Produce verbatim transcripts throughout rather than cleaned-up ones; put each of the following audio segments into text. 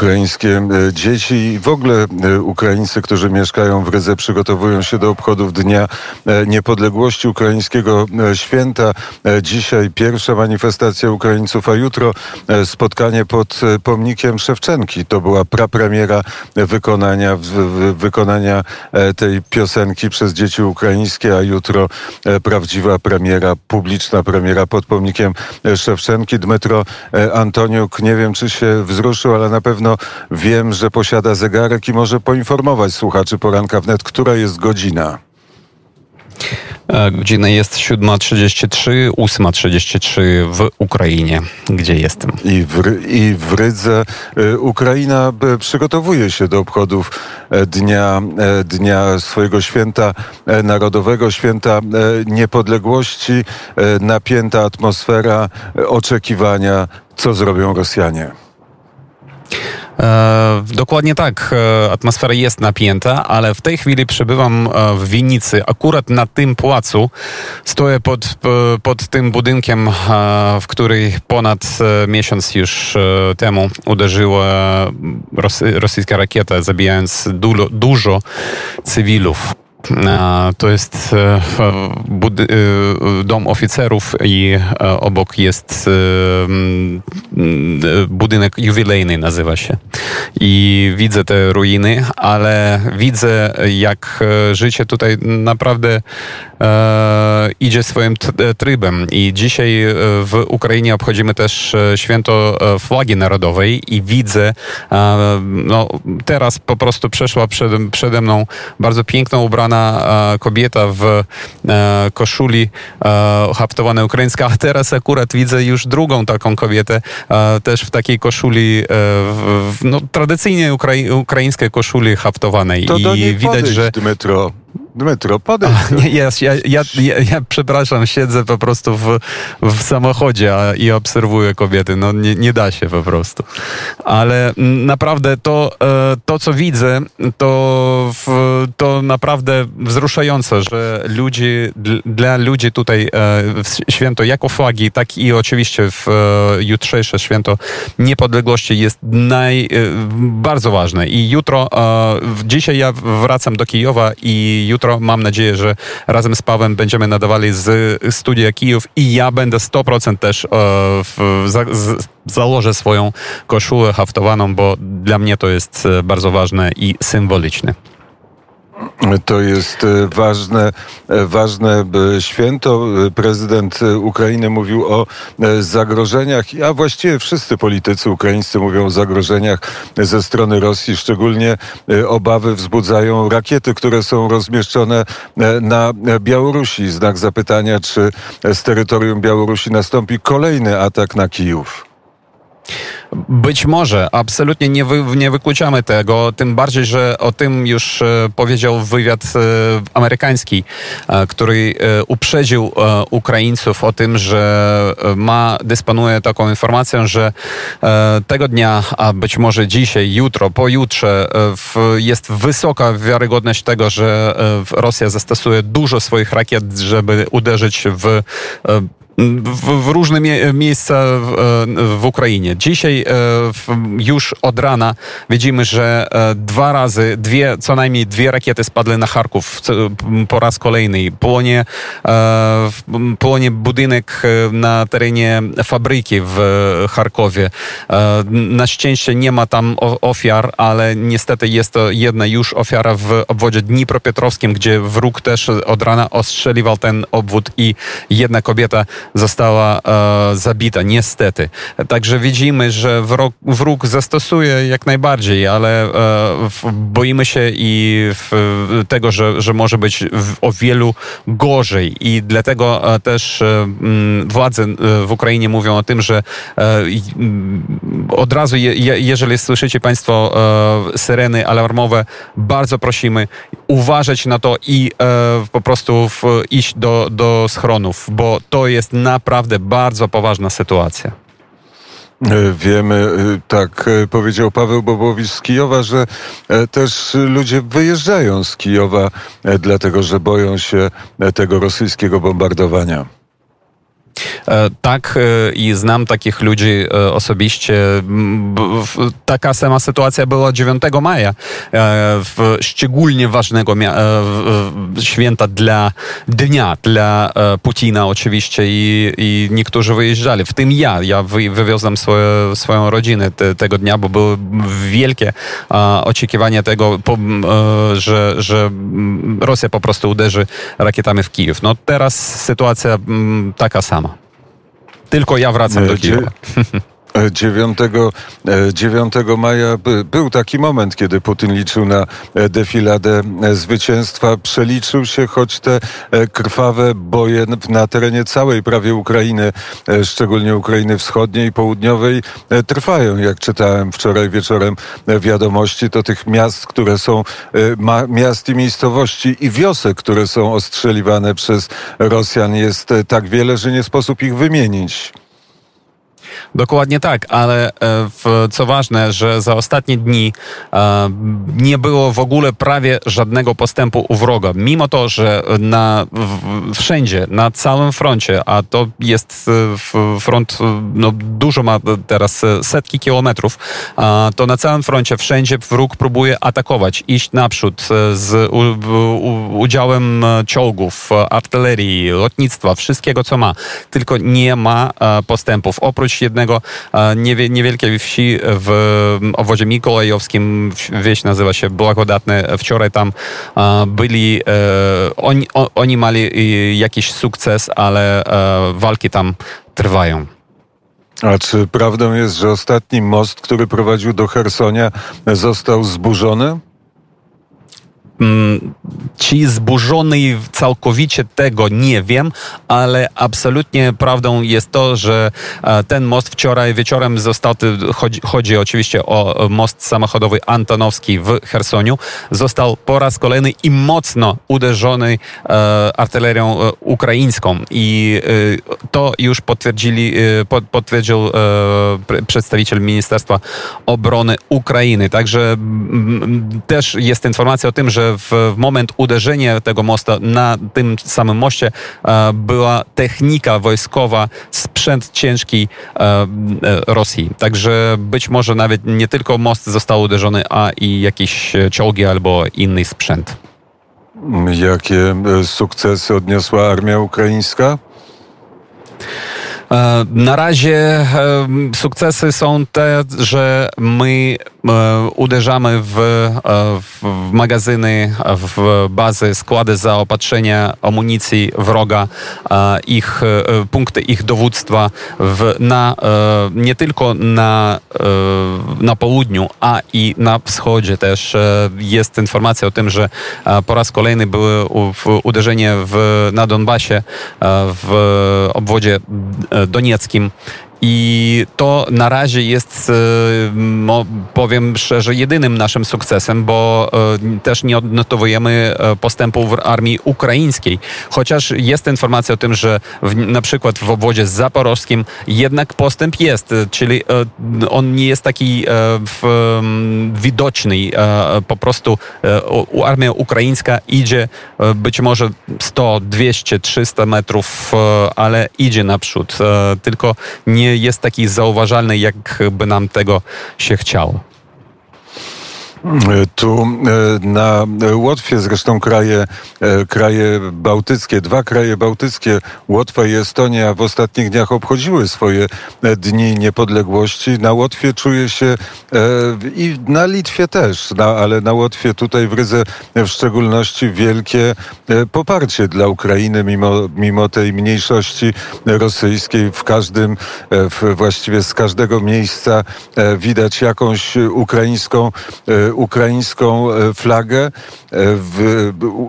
ukraińskie dzieci i w ogóle Ukraińcy, którzy mieszkają w Rydze, przygotowują się do obchodów Dnia Niepodległości, ukraińskiego święta. Dzisiaj pierwsza manifestacja Ukraińców, a jutro spotkanie pod pomnikiem Szewczenki. To była prapremiera wykonania, wykonania tej piosenki przez dzieci ukraińskie, a jutro prawdziwa premiera, publiczna premiera pod pomnikiem Szewczenki. Dmytro Antoniuk, nie wiem czy się wzruszył, ale na pewno wiem, że posiada zegarek i może poinformować słuchaczy Poranka Wnet, która jest godzina. Godzina jest siódma trzydzieści trzy, ósma trzydzieści trzy w Ukrainie, gdzie jestem. I w, i w Rydze. Ukraina przygotowuje się do obchodów dnia, dnia swojego święta narodowego, święta niepodległości, napięta atmosfera, oczekiwania, co zrobią Rosjanie. Dokładnie tak, atmosfera jest napięta, ale w tej chwili przebywam w Winnicy, akurat na tym placu. Stoję pod, pod tym budynkiem, w który ponad miesiąc już temu uderzyła rosyjska rakieta, zabijając dużo, dużo cywilów. To jest dom oficerów i obok jest budynek jubilejny, nazywa się. I widzę te ruiny, ale widzę, jak życie tutaj naprawdę idzie swoim trybem. I dzisiaj w Ukrainie obchodzimy też święto flagi narodowej i widzę, no teraz po prostu przeszła przede mną bardzo piękną ubrana kobieta w koszuli haftowanej ukraińskiej, a teraz akurat widzę już drugą taką kobietę, też w takiej koszuli, w, no, tradycyjnie ukrai- ukraińskiej koszuli haftowanej. To do niej widać, podejść, że Dmytro. Dmytro, podejdź. Ja, ja, ja, ja, ja przepraszam, siedzę po prostu w, w samochodzie a, i obserwuję kobiety. No nie, nie da się po prostu. Ale naprawdę to, to co widzę, to, to naprawdę wzruszające, że ludzi, dla ludzi tutaj święto jako flagi, tak i oczywiście w jutrzejsze święto niepodległości jest naj, bardzo ważne. I jutro, dzisiaj ja wracam do Kijowa i jutro mam nadzieję, że razem z Pawłem będziemy nadawali z studia Kijów i ja będę sto procent też e, w, za, z, założę swoją koszulę haftowaną, bo dla mnie to jest bardzo ważne i symboliczne. To jest ważne, ważne święto. Prezydent Ukrainy mówił o zagrożeniach, a właściwie wszyscy politycy ukraińscy mówią o zagrożeniach ze strony Rosji. Szczególnie obawy wzbudzają rakiety, które są rozmieszczone na Białorusi. Znak zapytania, czy z terytorium Białorusi nastąpi kolejny atak na Kijów. Być może, absolutnie nie, wy, nie wykluczamy tego, tym bardziej, że o tym już powiedział wywiad amerykański, który uprzedził Ukraińców o tym, że ma, dysponuje taką informacją, że tego dnia, a być może dzisiaj, jutro, pojutrze jest wysoka wiarygodność tego, że Rosja zastosuje dużo swoich rakiet, żeby uderzyć w W, w różne mie- miejsca w, w Ukrainie. Dzisiaj w, już od rana widzimy, że dwa razy, dwie, co najmniej dwie rakiety spadły na Charków po raz kolejny. Płonie, płonie budynek na terenie fabryki w Charkowie. Na szczęście nie ma tam ofiar, ale niestety jest to jedna już ofiara w obwodzie dnipropietrowskim, gdzie wróg też od rana ostrzeliwał ten obwód i jedna kobieta została e, zabita, niestety. Także widzimy, że wrog, wróg zastosuje jak najbardziej, ale e, w, boimy się i w, tego, że, że może być w, o wielu gorzej i dlatego e, też e, władze w Ukrainie mówią o tym, że e, od razu, je, jeżeli słyszycie Państwo e, syreny alarmowe, bardzo prosimy uważać na to i e, po prostu w, iść do, do schronów, bo to jest jest naprawdę bardzo poważna sytuacja. Wiemy, tak powiedział Paweł Bobowicz z Kijowa, że też ludzie wyjeżdżają z Kijowa, dlatego że boją się tego rosyjskiego bombardowania. Tak, i znam takich ludzi osobiście. Taka sama sytuacja była dziewiątego maja, w szczególnie ważnego święta dla dnia, dla Putina oczywiście, i, i niektórzy wyjeżdżali, w tym ja. Ja wywiozłem swoje, swoją rodzinę te, tego dnia, bo były wielkie oczekiwania tego, że, że Rosja po prostu uderzy rakietami w Kijów. No teraz sytuacja taka sama. Tylko ja wracam do Kijowa. dziewiątego maja był taki moment, kiedy Putin liczył na defiladę zwycięstwa. Przeliczył się, choć te krwawe boje na terenie całej prawie Ukrainy, szczególnie Ukrainy Wschodniej i Południowej, trwają. Jak czytałem wczoraj wieczorem wiadomości, to tych miast, które są, miast i miejscowości i wiosek, które są ostrzeliwane przez Rosjan, jest tak wiele, że nie sposób ich wymienić. Dokładnie tak, ale w, co ważne, że za ostatnie dni e, nie było w ogóle prawie żadnego postępu u wroga. Mimo to, że na, w, wszędzie, na całym froncie, a to jest w, front, no, dużo ma teraz, setki kilometrów, a, to na całym froncie wszędzie wróg próbuje atakować, iść naprzód z u, u, udziałem czołgów, artylerii, lotnictwa, wszystkiego co ma, tylko nie ma postępów. Oprócz jednego niewielkiej wsi w obwodzie mikołajowskim, wieś nazywa się Błagodatne. Wczoraj tam byli, oni, oni mieli jakiś sukces, ale walki tam trwają. A czy prawdą jest, że ostatni most, który prowadził do Chersonia, został zburzony? Czy zburzony całkowicie, tego nie wiem, ale absolutnie prawdą jest to, że ten most wczoraj wieczorem został, chodzi, chodzi oczywiście o most samochodowy Antonowski w Chersoniu, został po raz kolejny i mocno uderzony artylerią ukraińską, i to już potwierdzili, potwierdził przedstawiciel Ministerstwa Obrony Ukrainy. Także też jest informacja o tym, że w moment uderzenia tego mosta na tym samym moście e, była technika wojskowa, sprzęt ciężki e, e, Rosji. Także być może nawet nie tylko most został uderzony, a i jakieś czołgi albo inny sprzęt. Jakie sukcesy odniosła armia ukraińska? Na razie sukcesy są te, że my uderzamy w, w magazyny, w bazy, składy zaopatrzenia, amunicji wroga, ich punkty, ich dowództwa w, na, nie tylko na, na południu, a i na wschodzie też. Jest informacja o tym, że po raz kolejny były uderzenie w, na Donbasie, w obwodzie donieckim. I to na razie jest, no, powiem szczerze, jedynym naszym sukcesem, bo też nie odnotowujemy postępu w armii ukraińskiej. Chociaż jest informacja o tym, że w, na przykład w obwodzie zaporowskim jednak postęp jest, czyli on nie jest taki w, widoczny. Po prostu armia ukraińska idzie być może sto, dwieście, trzysta metrów, ale idzie naprzód. Tylko nie jest taki zauważalny, jakby nam tego się chciało. Tu na Łotwie, zresztą kraje, kraje bałtyckie, dwa kraje bałtyckie, Łotwa i Estonia, w ostatnich dniach obchodziły swoje dni niepodległości. Na Łotwie czuje się, i na Litwie też, na, ale na Łotwie, tutaj w Rydze w szczególności, wielkie poparcie dla Ukrainy, mimo, mimo tej mniejszości rosyjskiej. W każdym, w, właściwie z każdego miejsca widać jakąś ukraińską ukraińską flagę.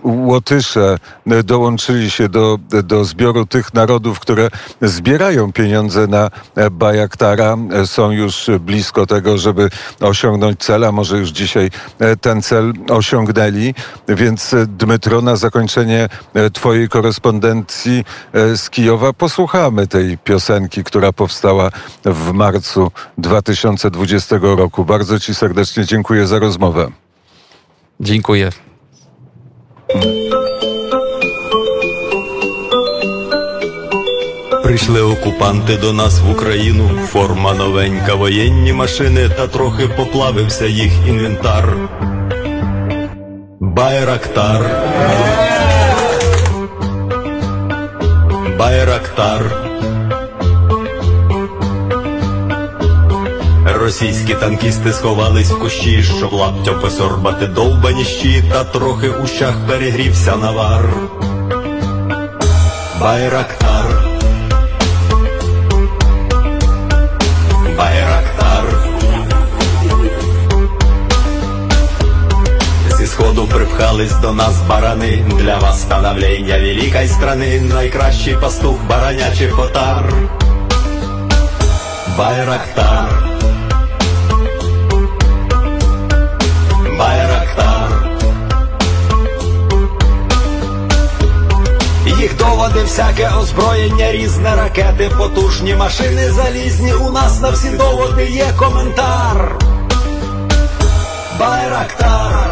Łotysze dołączyli się do, do zbioru tych narodów, które zbierają pieniądze na Bajraktara. Są już blisko tego, żeby osiągnąć cel, a może już dzisiaj ten cel osiągnęli. Więc Dmytro, na zakończenie twojej korespondencji z Kijowa posłuchamy tej piosenki, która powstała w marcu dwa tysiące dwudziestego roku. Bardzo ci serdecznie dziękuję za rozmowę. Dziękuję. Прийшли окупанти до нас в Україну, форма новенька, воєнні машини, та трохи поплавився їх інвентар. Байрактар. Байрактар. Російські танкісти сховались в кущі, щоб лаптя посорбати довбані щі, та трохи у щах перегрівся навар. Байрактар. Байрактар. Зі сходу припхались до нас барани. Для восстановлення великої страни найкращий пастух баранячих отар. Байрактар. Байрактар. Їх доводи, всяке озброєння, різне, ракети, потужні, машини залізні, у нас на всі доводи є коментар. Байрактар.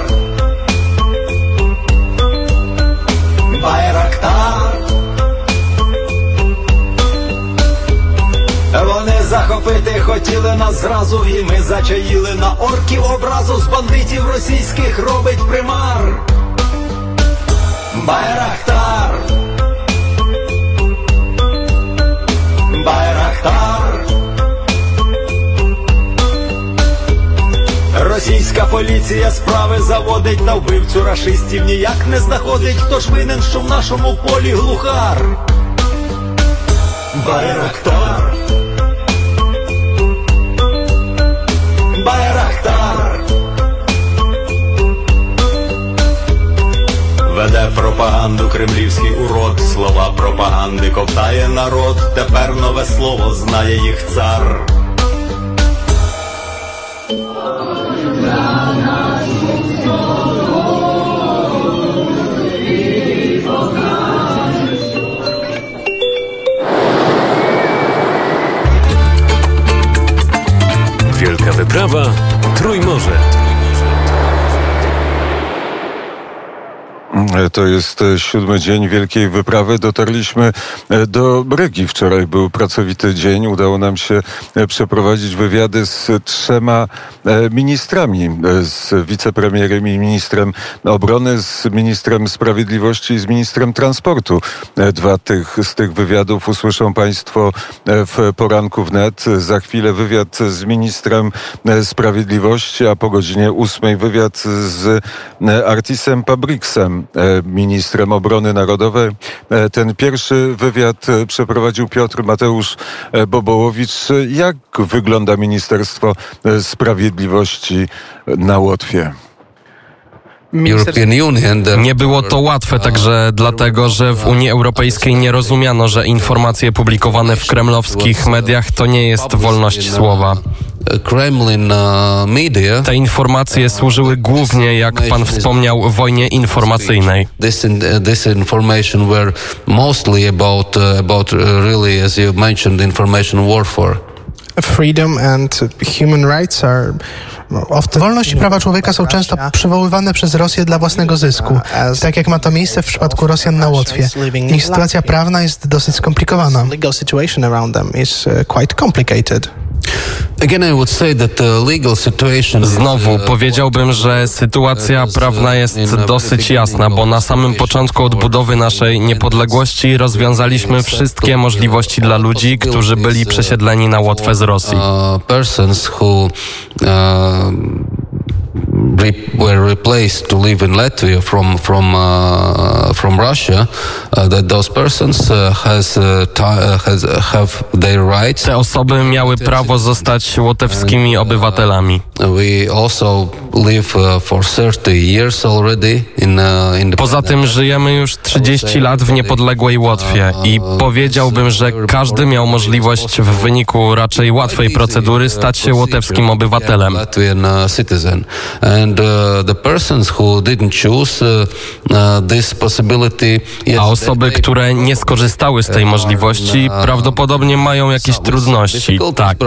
Байрактар. Вони захопити хотіли нас зразу, і ми зачаїли на орків образу, з бандитів російських робить примар. Байрактар. Байрактар. Російська поліція справи заводить, на вбивцю рашистів ніяк не знаходить, хто ж винен, що в нашому полі глухар. Байрактар. Байрактар. Веде пропаганду кремлівський урод, слова пропаганди ковтає народ, тепер нове слово знає їх цар. Wielka wyprawa Trójmorze. To jest siódmy dzień wielkiej wyprawy. Dotarliśmy do Rygi. Wczoraj był pracowity dzień. Udało nam się przeprowadzić wywiady z trzema ministrami, z wicepremierem i ministrem obrony, z ministrem sprawiedliwości i z ministrem transportu. Dwa tych, z tych wywiadów usłyszą Państwo w Poranku Wnet. Za chwilę wywiad z ministrem sprawiedliwości, a po godzinie ósmej wywiad z Artisem Pabriksem, ministrem obrony narodowej. Ten pierwszy wywiad przeprowadził Piotr Mateusz Bobołowicz. Jak wygląda Ministerstwo Sprawiedliwości na Łotwie? Nie było to łatwe także dlatego, że w Unii Europejskiej nie rozumiano, że informacje publikowane w kremlowskich mediach to nie jest wolność słowa. Te informacje służyły głównie, jak pan wspomniał, wojnie informacyjnej. Freedom and human rights are often... Wolność i prawa człowieka są często przywoływane przez Rosję dla własnego zysku, tak jak ma to miejsce w przypadku Rosjan na Łotwie. Ich sytuacja prawna jest dosyć skomplikowana. Znowu powiedziałbym, że sytuacja prawna jest dosyć jasna, bo na samym początku odbudowy naszej niepodległości rozwiązaliśmy wszystkie możliwości dla ludzi, którzy byli przesiedleni na Łotwę z Rosji. Were replaced to live in Latvia from from uh, from Russia, uh, that those persons uh, has uh, has have their rights. Te osoby miały prawo zostać łotewskimi obywatelami. We also live uh, for thirty years already in uh, in the... Poza tym żyjemy już trzydzieści lat w niepodległej Łotwie i powiedziałbym, że każdy miał możliwość w wyniku raczej łatwej procedury stać się łotewskim obywatelem. And, uh, the persons who didn't choose uh, this possibility. A osoby, które nie skorzystały z tej możliwości, prawdopodobnie mają jakieś trudności. Tak.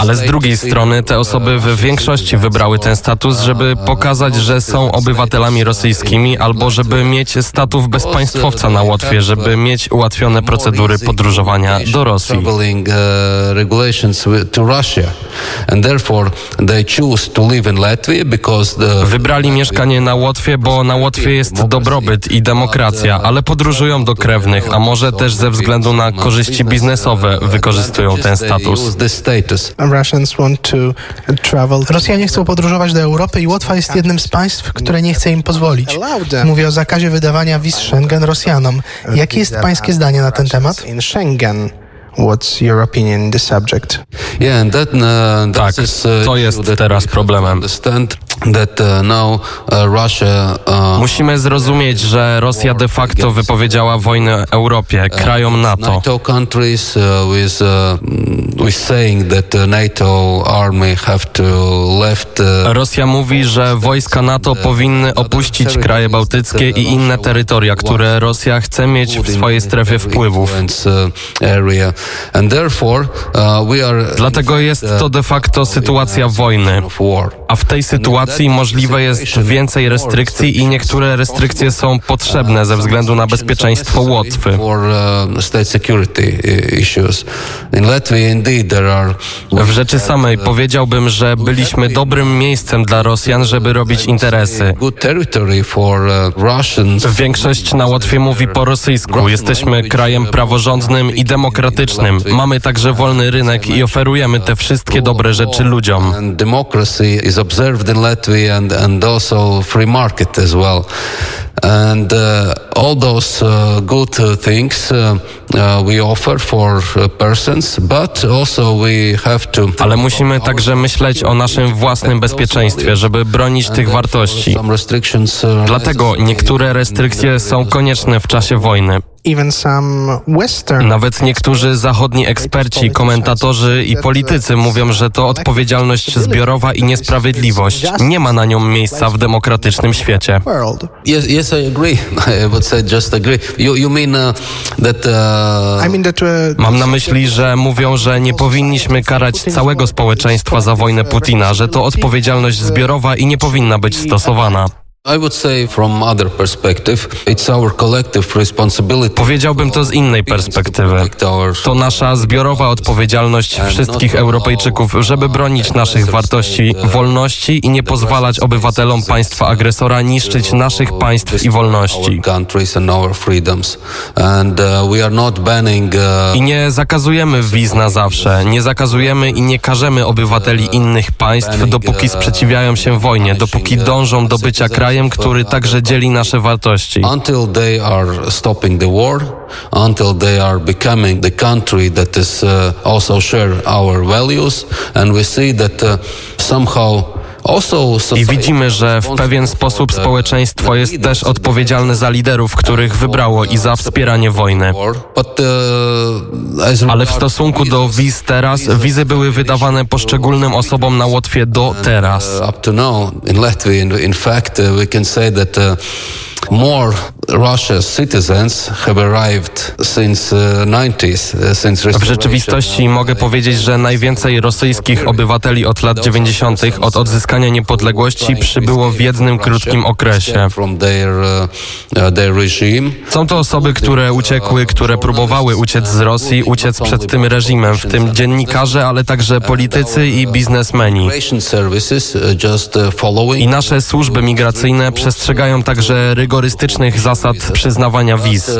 Ale z drugiej strony te osoby w większości wybrały ten status, żeby pokazać, że są obywatelami rosyjskimi, albo żeby mieć status bezpaństwowca na Łotwie, żeby mieć ułatwione procedury podróżowania do Rosji. Wybrali mieszkanie na Łotwie, bo na Łotwie jest dobrobyt i demokracja, ale podróżują do krewnych, a może też ze względu na korzyści biznesowe wykorzystują ten status. Rosjanie chcą podróżować do Europy i Łotwa jest jednym z państw, które nie chce im pozwolić. Mówię o zakazie wydawania wiz Schengen Rosjanom. Jakie jest pańskie zdanie na ten temat? What's your opinion on this subject? Yeah, and that, uh, tak, is, uh, to jest teraz problemem. That, uh, now, uh, Russia, uh, Musimy zrozumieć, że Rosja de facto wypowiedziała wojnę Europie, krajom NATO. NATO countries uh, with, uh, with saying that NATO army have to left, uh, Rosja mówi, że wojska NATO powinny opuścić kraje bałtyckie i inne terytoria, które Rosja chce mieć w swojej strefie wpływów. Dlatego jest to de facto sytuacja wojny, a w tej sytuacji możliwe jest więcej restrykcji i niektóre restrykcje są potrzebne ze względu na bezpieczeństwo Łotwy. W rzeczy samej powiedziałbym, że byliśmy dobrym miejscem dla Rosjan, żeby robić interesy. Większość na Łotwie mówi po rosyjsku. Jesteśmy krajem praworządnym i demokratycznym. Mamy także wolny rynek i oferujemy te wszystkie dobre rzeczy ludziom. Ale musimy także myśleć o naszym własnym bezpieczeństwie, żeby bronić tych wartości. Dlatego niektóre restrykcje są konieczne w czasie wojny. Nawet niektórzy zachodni eksperci, komentatorzy i politycy mówią, że to odpowiedzialność zbiorowa i niesprawiedliwość. Nie ma na nią miejsca w demokratycznym świecie. Yes, yes, I agree. I would say just agree. You, you mean uh, that? Uh... I mean that uh... Mam na myśli, że mówią, że nie powinniśmy karać całego społeczeństwa za wojnę Putina, że to odpowiedzialność zbiorowa i nie powinna być stosowana. Powiedziałbym to z innej perspektywy. To nasza zbiorowa odpowiedzialność wszystkich Europejczyków, żeby bronić naszych wartości, wolności i nie pozwalać obywatelom państwa agresora niszczyć naszych państw i wolności. I nie zakazujemy wiz na zawsze, nie zakazujemy i nie karzemy obywateli innych państw, dopóki sprzeciwiają się wojnie, dopóki dążą do bycia krajem, który także dzieli nasze wartości. I widzimy, że w pewien sposób społeczeństwo jest też odpowiedzialne za liderów, których wybrało i za wspieranie wojny. Ale w stosunku do wiz teraz, wizy były wydawane poszczególnym osobom na Łotwie do teraz. W rzeczywistości mogę powiedzieć, że najwięcej rosyjskich obywateli od lat dziewięćdziesiątych, od odzyskania niepodległości, przybyło w jednym krótkim okresie. Są to osoby, które uciekły, które próbowały uciec z Rosji, uciec przed tym reżimem, w tym dziennikarze, ale także politycy i biznesmeni. I nasze służby migracyjne przestrzegają także rygory rygorystycznych zasad przyznawania wiz.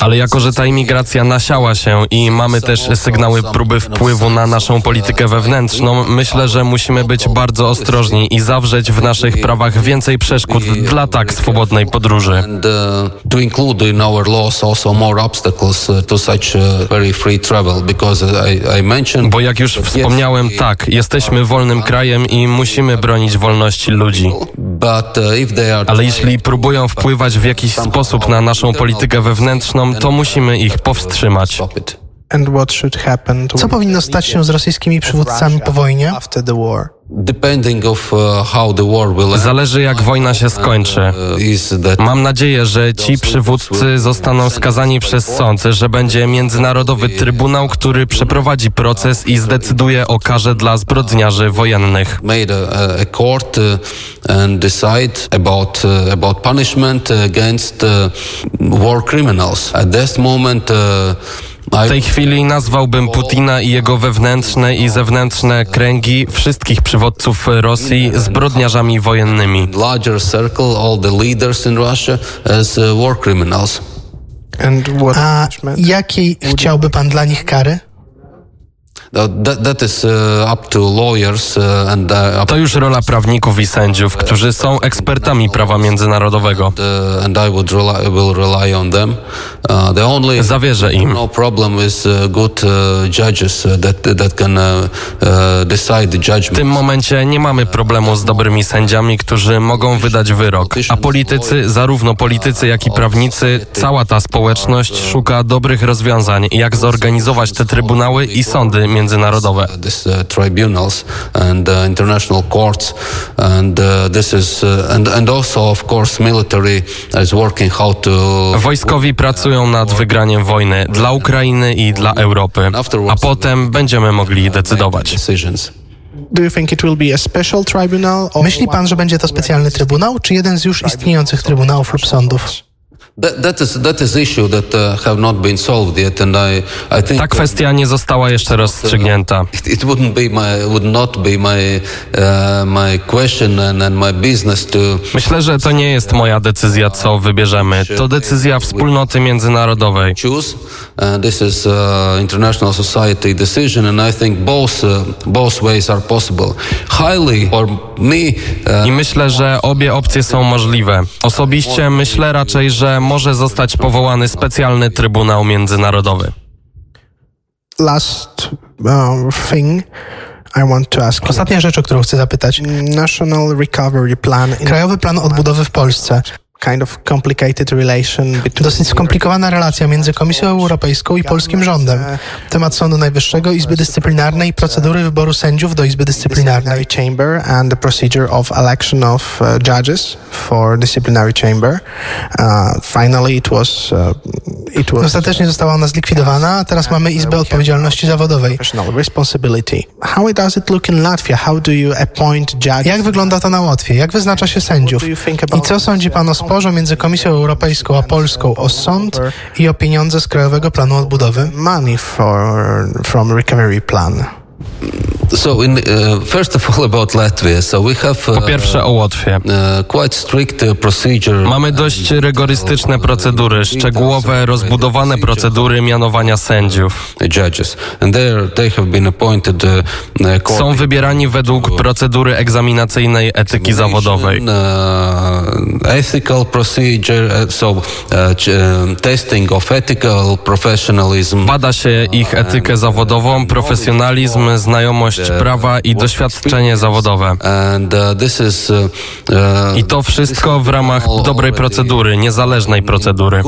Ale jako, że ta imigracja nasiała się i mamy też sygnały próby wpływu na naszą politykę wewnętrzną, myślę, że musimy być bardzo ostrożni i zawrzeć w naszych prawach więcej przeszkód dla tak swobodnej podróży. Bo jak już wspomniałem, tak, jesteśmy wolnym krajem i musimy bronić wolności ludzi. Ale jeśli próbują wpływać w jakiś sposób na naszą politykę wewnętrzną, to musimy ich powstrzymać. Co powinno stać się z rosyjskimi przywódcami po wojnie? Zależy, jak wojna się skończy. Mam nadzieję, że ci przywódcy zostaną skazani przez sąd, że będzie międzynarodowy trybunał, który przeprowadzi proces i zdecyduje o karze dla zbrodniarzy wojennych. W tej chwili nazwałbym Putina i jego wewnętrzne i zewnętrzne kręgi, wszystkich przywódców Rosji, zbrodniarzami wojennymi. A jakiej chciałby pan dla nich kary? To już rola prawników i sędziów, którzy są ekspertami prawa międzynarodowego. Zawierzę im. W tym momencie nie mamy problemu z dobrymi sędziami, którzy mogą wydać wyrok. A politycy, zarówno politycy, jak i prawnicy, cała ta społeczność szuka dobrych rozwiązań, jak zorganizować te trybunały i sądy międzynarodowe. Wojskowi pracują nad wygraniem wojny dla Ukrainy i dla Europy, a potem będziemy mogli decydować. Myśli pan, że będzie to specjalny trybunał, czy jeden z już istniejących trybunałów lub sądów? Ta kwestia nie została jeszcze rozstrzygnięta. Myślę, że to nie jest moja decyzja, co wybierzemy. To decyzja wspólnoty międzynarodowej. I myślę, że obie opcje są możliwe. Osobiście myślę raczej, że może zostać powołany specjalny trybunał międzynarodowy. Last thing I want to ask. Ostatnia rzecz, o którą chcę zapytać. National Recovery Plan. Krajowy plan odbudowy w Polsce. Kind of complicated relation between... Dosyć skomplikowana relacja między Komisją Europejską i polskim rządem. Temat Sądu Najwyższego, Izby Dyscyplinarnej, procedury wyboru sędziów do Izby Dyscyplinarnej. Chamber and the procedure of election of judges for disciplinary chamber. Finally it was it was Ostatecznie została ona zlikwidowana, a teraz mamy Izbę Odpowiedzialności Zawodowej. Responsibility. How does it look in Latvia? How do you appoint judges? Jak wygląda to na Łotwie? Jak wyznacza się sędziów? I co sądzi pan o sporze między Komisją Europejską a Polską o sąd i o pieniądze z Krajowego Planu Odbudowy? Money for, from Recovery Plan. Po pierwsze o Łotwie. Mamy dość rygorystyczne procedury, szczegółowe, rozbudowane procedury mianowania sędziów. Są wybierani według procedury egzaminacyjnej etyki zawodowej. Bada się ich etykę zawodową, profesjonalizm, znajomość prawa i doświadczenie zawodowe. I to wszystko w ramach dobrej procedury, niezależnej procedury.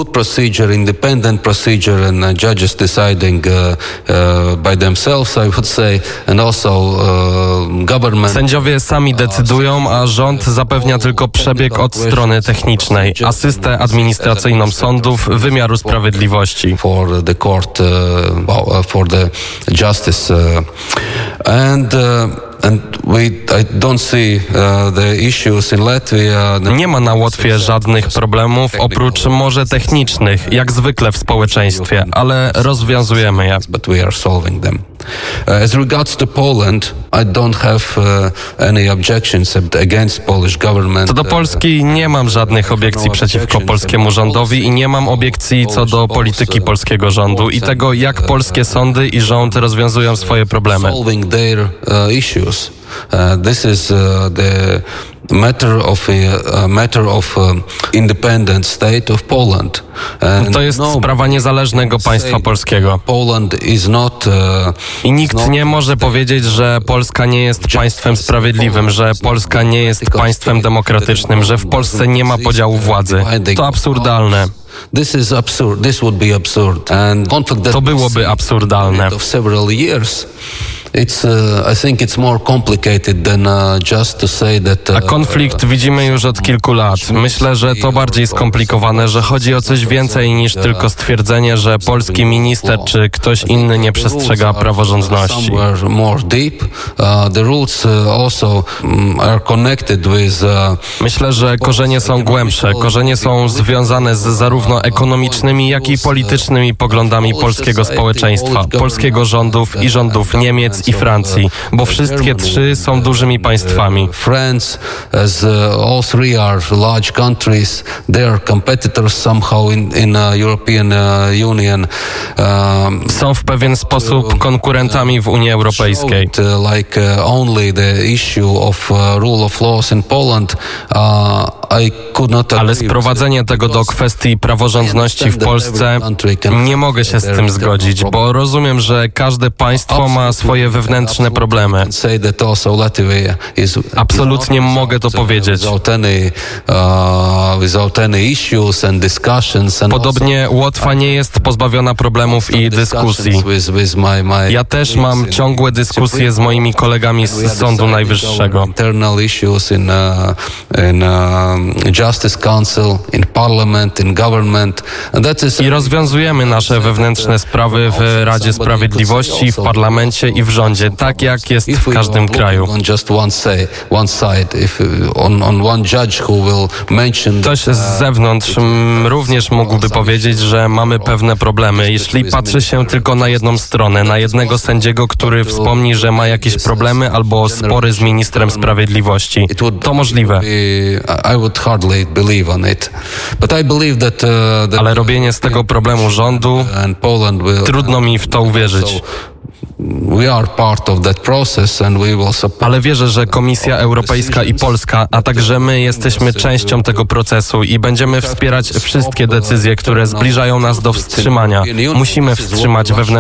Sędziowie sami decydują, a rząd zapewnia tylko przebieg od strony technicznej, asystę administracyjną sądów, wymiaru sprawiedliwości. And uh... Nie ma na Łotwie żadnych problemów, oprócz może technicznych, jak zwykle w społeczeństwie, ale rozwiązujemy je. Co do Polski, nie mam żadnych obiekcji przeciwko polskiemu rządowi i nie mam obiekcji co do polityki polskiego rządu i tego, jak polskie sądy i rząd rozwiązują swoje problemy. Uh, this is uh, the matter of a, a matter of a independent state of Poland. And to jest no, sprawa niezależnego państwa polskiego. Poland is not, uh, I nikt not nie może powiedzieć, że Polska nie jest państwem sprawiedliwym, że Polska nie jest państwem demokratycznym, że w Polsce nie ma podziału władzy. To absurdalne. This is absurd. This would be absurd. And to byłoby absurdalne. It's, uh, I think it's more complicated than uh, just to say that. Uh, A konflikt widzimy już od kilku lat. Myślę, że to bardziej skomplikowane, że chodzi o coś więcej niż tylko stwierdzenie, że polski minister czy ktoś inny nie przestrzega praworządności. Myślę, że korzenie są głębsze. Korzenie są związane z zarówno ekonomicznymi, jak i politycznymi poglądami polskiego społeczeństwa, polskiego rządów i rządów Niemiec i Francji, bo wszystkie trzy są dużymi państwami. France, as all three are large countries, they are competitors somehow in in European Union. Są w pewien sposób konkurentami w Unii Europejskiej. Like only the issue of rule of laws in Poland. Ale sprowadzenie tego do kwestii praworządności w Polsce, nie mogę się z tym zgodzić, bo rozumiem, że każde państwo ma swoje wewnętrzne problemy. Absolutnie mogę to powiedzieć. Podobnie Łotwa nie jest pozbawiona problemów i dyskusji. Ja też mam ciągłe dyskusje z moimi kolegami z Sądu Najwyższego. Justice Council, in Parliament, in Government. And that is... I rozwiązujemy nasze wewnętrzne sprawy w Radzie Sprawiedliwości, w parlamencie i w rządzie, tak jak jest w każdym kraju. Ktoś z zewnątrz również mógłby powiedzieć, że mamy pewne problemy. Jeśli patrzy się tylko na jedną stronę, na jednego sędziego, który wspomni, że ma jakieś problemy albo spory z ministrem sprawiedliwości, to możliwe. Ale robienie z tego problemu rządu, trudno mi w to uwierzyć. We are part of that process and we will support... Ale wierzę, że Komisja Europejska i Polska, a także my jesteśmy częścią tego procesu i będziemy wspierać wszystkie decyzje, które zbliżają nas do wstrzymania. Musimy wstrzymać wewnętrzne